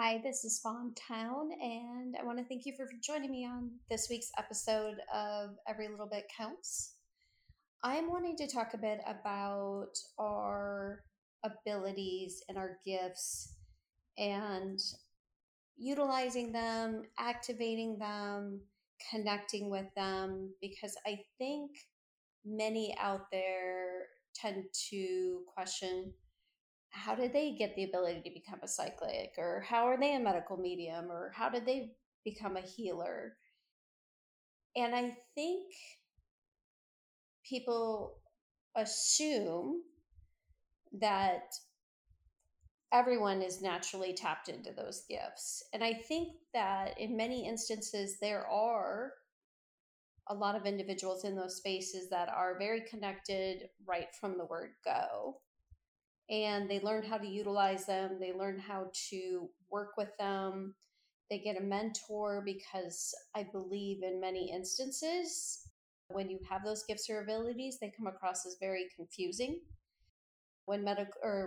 Hi, this is Fawn Towne, and I want to thank you for joining me on this week's episode of Every Little Bit Counts. I'm wanting to talk a bit about our abilities and our gifts and utilizing them, activating them, connecting with them, because I think many out there tend to question, how did they get the ability to become a psychic, or how are they a medical medium, or how did they become a healer? And I think people assume that everyone is naturally tapped into those gifts. And I think that in many instances, there are a lot of individuals in those spaces that are very connected right from the word go. And they learn how to utilize them. They learn how to work with them. They get a mentor, because I believe in many instances, when you have those gifts or abilities, they come across as very confusing. When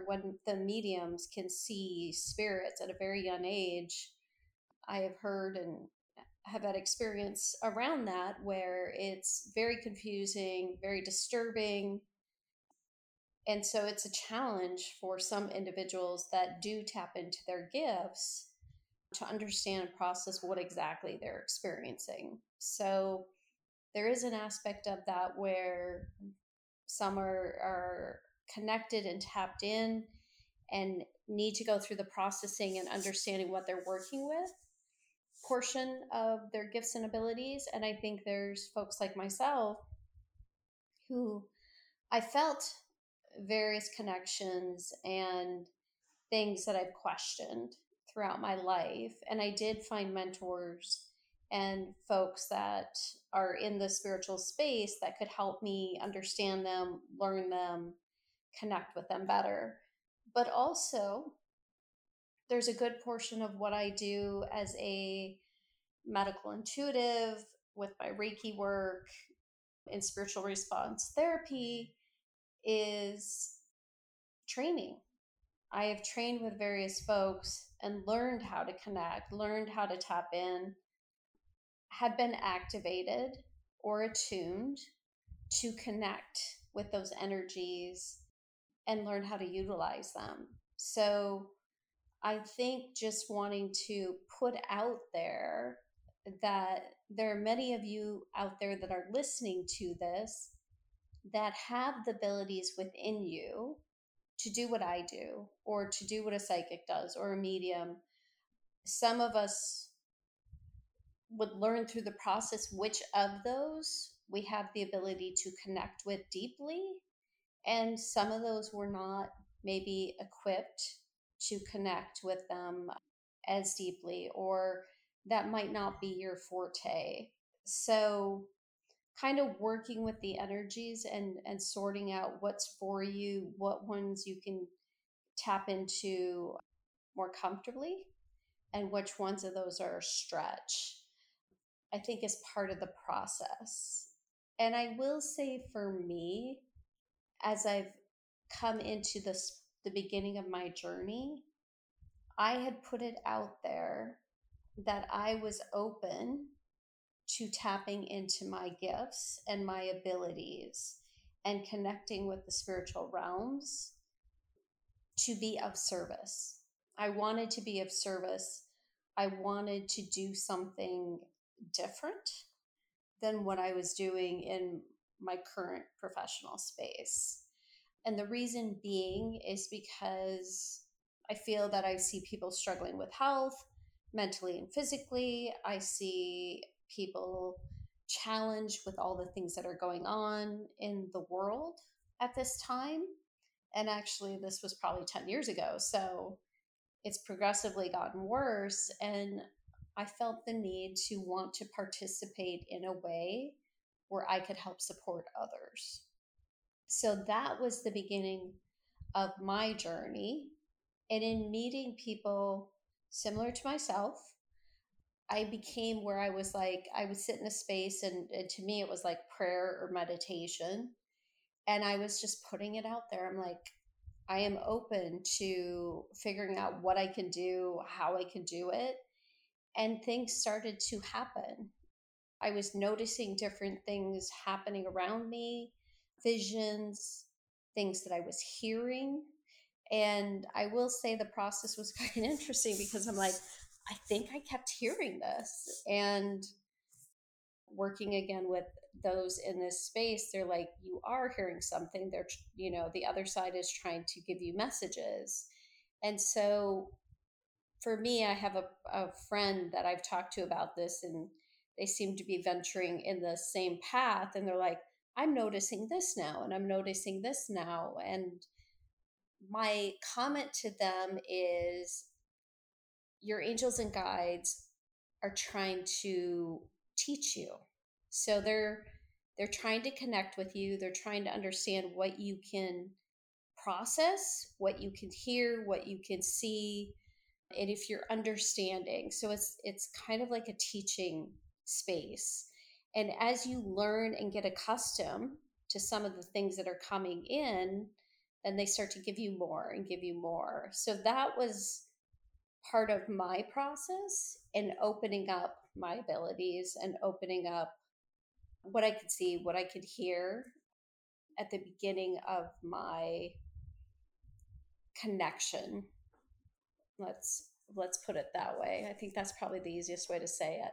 when the mediums can see spirits at a very young age, I have heard and have had experience around that where it's very confusing, very disturbing. And so it's a challenge for some individuals that do tap into their gifts to understand and process what exactly they're experiencing. So there is an aspect of that where some are connected and tapped in and need to go through the processing and understanding what they're working with portion of their gifts and abilities. And I think there's folks like myself who I felt various connections and things that I've questioned throughout my life. And I did find mentors and folks that are in the spiritual space that could help me understand them, learn them, connect with them better. But also, there's a good portion of what I do as a medical intuitive with my Reiki work and spiritual response therapy is training. I have trained with various folks and learned how to connect, learned how to tap in, have been activated or attuned to connect with those energies and learn how to utilize them. So I think just wanting to put out there that there are many of you out there that are listening to this that have the abilities within you to do what I do, or to do what a psychic does, or a medium. Some of us would learn through the process which of those we have the ability to connect with deeply, and some of those we're not maybe equipped to connect with them as deeply, or that might not be your forte. So kind of working with the energies and sorting out what's for you, what ones you can tap into more comfortably, and which ones of those are a stretch, I think is part of the process. And I will say for me, as I've come into this, the beginning of my journey, I had put it out there that I was open to tapping into my gifts and my abilities and connecting with the spiritual realms to be of service. I wanted to be of service. I wanted to do something different than what I was doing in my current professional space. And the reason being is because I feel that I see people struggling with health, mentally and physically. I see people challenged with all the things that are going on in the world at this time. And actually, this was probably 10 years ago. So it's progressively gotten worse. And I felt the need to want to participate in a way where I could help support others. So that was the beginning of my journey. And in meeting people similar to myself, I became where I was like, I would sit in a space and to me it was like prayer or meditation. And I was just putting it out there. I'm like, I am open to figuring out what I can do, how I can do it. And things started to happen. I was noticing different things happening around me, visions, things that I was hearing. And I will say the process was kind of interesting because I'm like, I think I kept hearing this. And working again with those in this space, they're like, you are hearing something. They're, you know, the other side is trying to give you messages. And so for me, I have a friend that I've talked to about this, and they seem to be venturing in the same path. And they're like, I'm noticing this now, and I'm noticing this now. And my comment to them is, your angels and guides are trying to teach you. So they're trying to connect with you. They're trying to understand what you can process, what you can hear, what you can see, and if you're understanding. So it's kind of like a teaching space. And as you learn and get accustomed to some of the things that are coming in, then they start to give you more and give you more. So that was part of my process in opening up my abilities and opening up what I could see, what I could hear at the beginning of my connection. Let's put it that way. I think that's probably the easiest way to say it.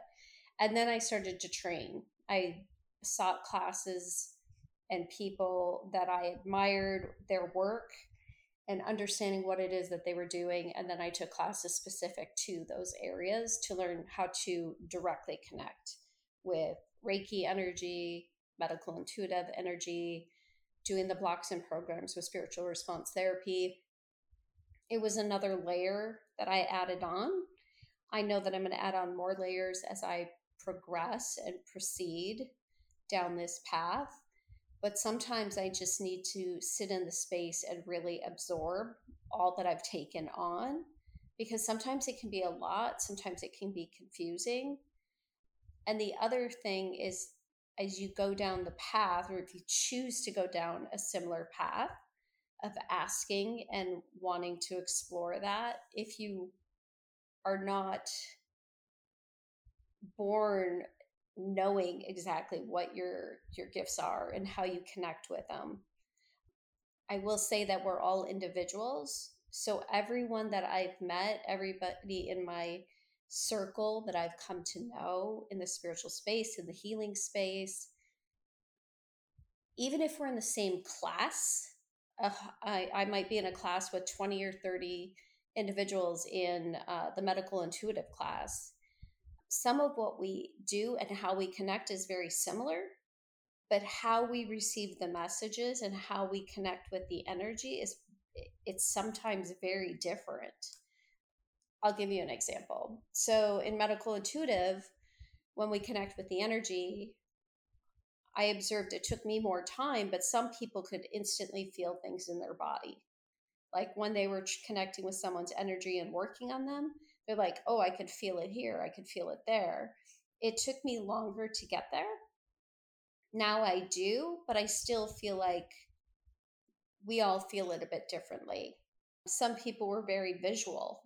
And then I started to train. I sought classes and people that I admired their work and understanding what it is that they were doing. And then I took classes specific to those areas to learn how to directly connect with Reiki energy, medical intuitive energy, doing the blocks and programs with spiritual response therapy. It was another layer that I added on. I know that I'm going to add on more layers as I progress and proceed down this path. But sometimes I just need to sit in the space and really absorb all that I've taken on, because sometimes it can be a lot. Sometimes it can be confusing. And the other thing is, as you go down the path, or if you choose to go down a similar path of asking and wanting to explore that, if you are not born knowing exactly what your gifts are and how you connect with them. I will say that we're all individuals. So everyone that I've met, everybody in my circle that I've come to know in the spiritual space, in the healing space, even if we're in the same class, I might be in a class with 20 or 30 individuals in the medical intuitive class. Some of what we do and how we connect is very similar, but how we receive the messages and how we connect with the energy it's sometimes very different. I'll give you an example. So in medical intuitive, when we connect with the energy, I observed it took me more time, but some people could instantly feel things in their body. Like when they were connecting with someone's energy and working on them, they're like, oh, I could feel it here. I could feel it there. It took me longer to get there. Now I do, but I still feel like we all feel it a bit differently. Some people were very visual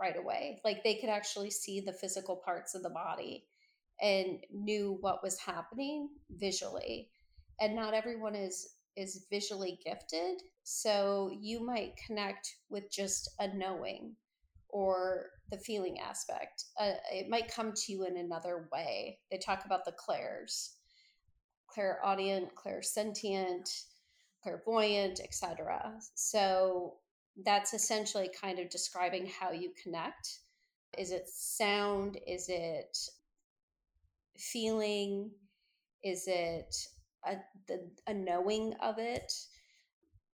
right away. Like they could actually see the physical parts of the body and knew what was happening visually. And not everyone is visually gifted. So you might connect with just a knowing or the feeling aspect. It might come to you in another way. They talk about the clairs, clairaudient, clairsentient, clairvoyant, etc. So that's essentially kind of describing how you connect. Is it sound? Is it feeling? Is it a knowing of it?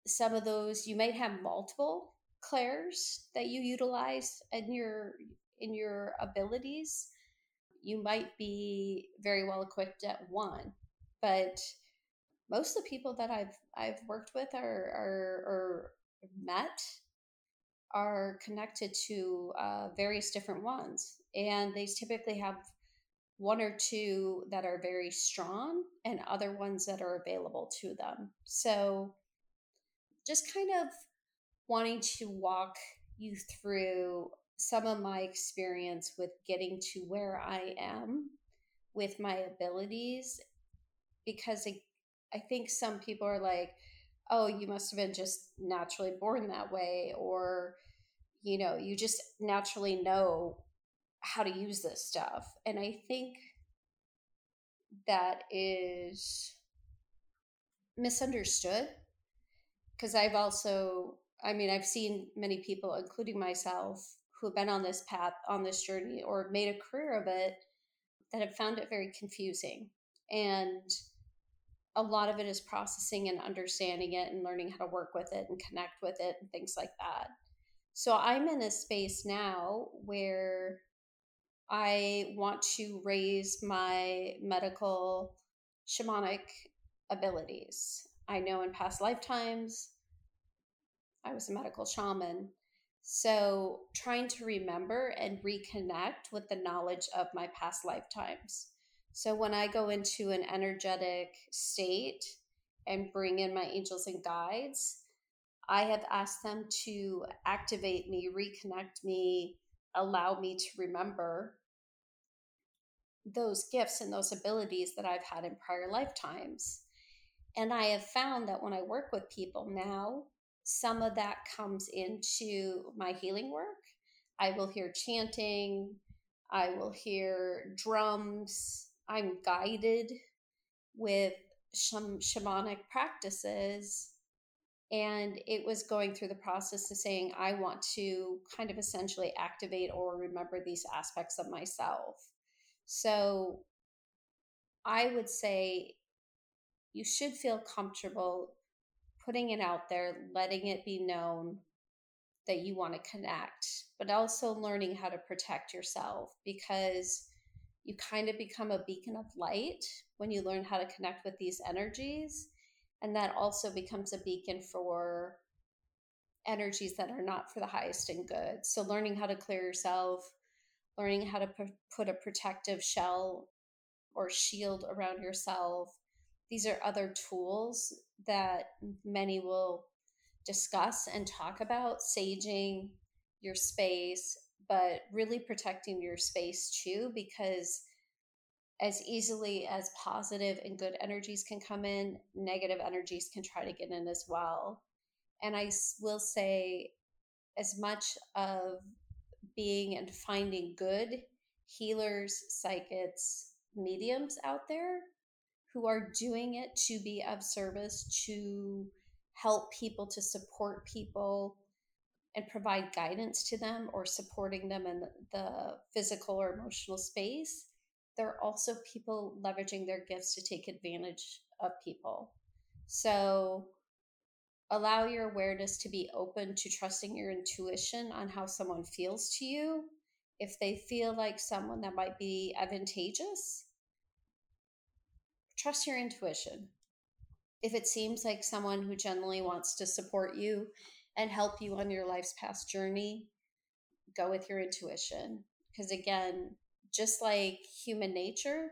Some of those, you might have multiple clairs that you utilize in your abilities. You might be very well equipped at one, but most of the people that I've worked with or met are connected to various different ones, and they typically have one or two that are very strong and other ones that are available to them. So just kind of wanting to walk you through some of my experience with getting to where I am with my abilities, because I think some people are like, oh, you must have been just naturally born that way, or, you know, you just naturally know how to use this stuff. And I think that is misunderstood, because I've also, I mean, I've seen many people, including myself, who have been on this path, on this journey, or made a career of it, that have found it very confusing. And a lot of it is processing and understanding it and learning how to work with it and connect with it and things like that. So I'm in a space now where I want to raise my medical shamanic abilities. I know in past lifetimes, I was a medical shaman. So trying to remember and reconnect with the knowledge of my past lifetimes. So when I go into an energetic state and bring in my angels and guides, I have asked them to activate me, reconnect me, allow me to remember those gifts and those abilities that I've had in prior lifetimes. And I have found that when I work with people now, some of that comes into my healing work. I will hear chanting. I will hear drums. I'm guided with some shamanic practices. And it was going through the process of saying, I want to kind of essentially activate or remember these aspects of myself. So I would say you should feel comfortable putting it out there, letting it be known that you want to connect, but also learning how to protect yourself, because you kind of become a beacon of light when you learn how to connect with these energies. And that also becomes a beacon for energies that are not for the highest and good. So learning how to clear yourself, learning how to put a protective shell or shield around yourself. These are other tools that many will discuss and talk about, saging your space, but really protecting your space too, because as easily as positive and good energies can come in, negative energies can try to get in as well. And I will say, as much of being and finding good healers, psychics, mediums out there who are doing it to be of service, to help people, to support people, and provide guidance to them or supporting them in the physical or emotional space, there are also people leveraging their gifts to take advantage of people. So allow your awareness to be open to trusting your intuition on how someone feels to you. If they feel like someone that might be advantageous, trust your intuition. If it seems like someone who genuinely wants to support you and help you on your life's past journey, go with your intuition. Because again, just like human nature,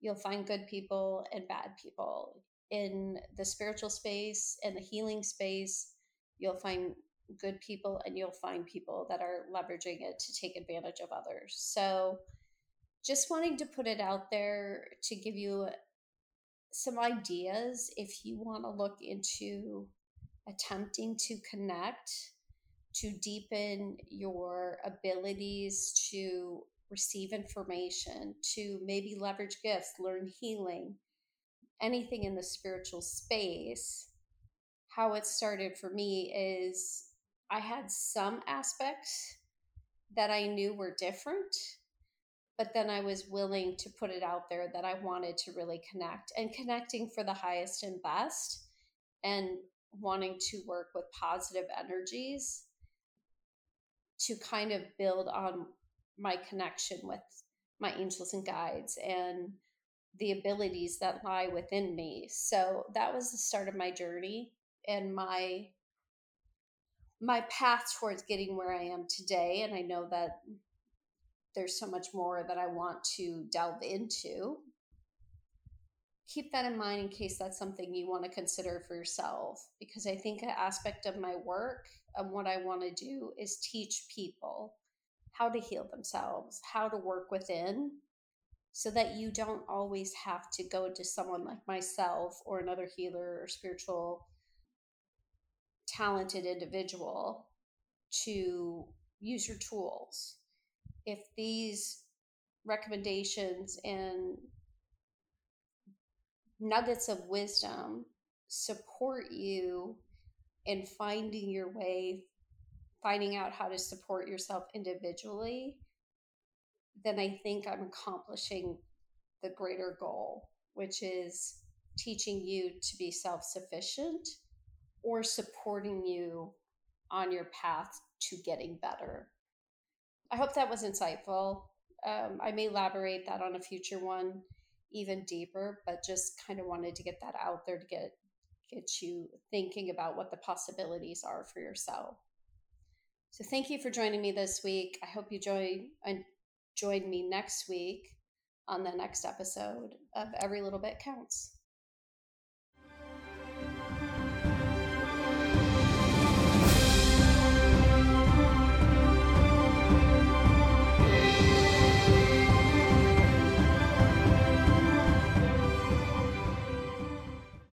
you'll find good people and bad people. In the spiritual space and the healing space, you'll find good people and you'll find people that are leveraging it to take advantage of others. So just wanting to put it out there to give you some ideas if you want to look into attempting to connect, to deepen your abilities to receive information, to maybe leverage gifts, learn healing, anything in the spiritual space. How it started for me is I had some aspects that I knew were different, but then I was willing to put it out there that I wanted to really connect, and connecting for the highest and best, and wanting to work with positive energies to kind of build on my connection with my angels and guides and the abilities that lie within me. So that was the start of my journey and my path towards getting where I am today. And I know that there's so much more that I want to delve into. keep that in mind in case that's something you want to consider for yourself, because I think an aspect of my work and what I want to do is teach people how to heal themselves, how to work within, so that you don't always have to go to someone like myself or another healer or spiritual talented individual to use your tools. If these recommendations and nuggets of wisdom support you in finding your way, finding out how to support yourself individually, then I think I'm accomplishing the greater goal, which is teaching you to be self-sufficient or supporting you on your path to getting better. I hope that was insightful. I may elaborate that on a future one even deeper, but just kind of wanted to get that out there to get you thinking about what the possibilities are for yourself. So thank you for joining me this week. I hope you join me next week on the next episode of Every Little Bit Counts.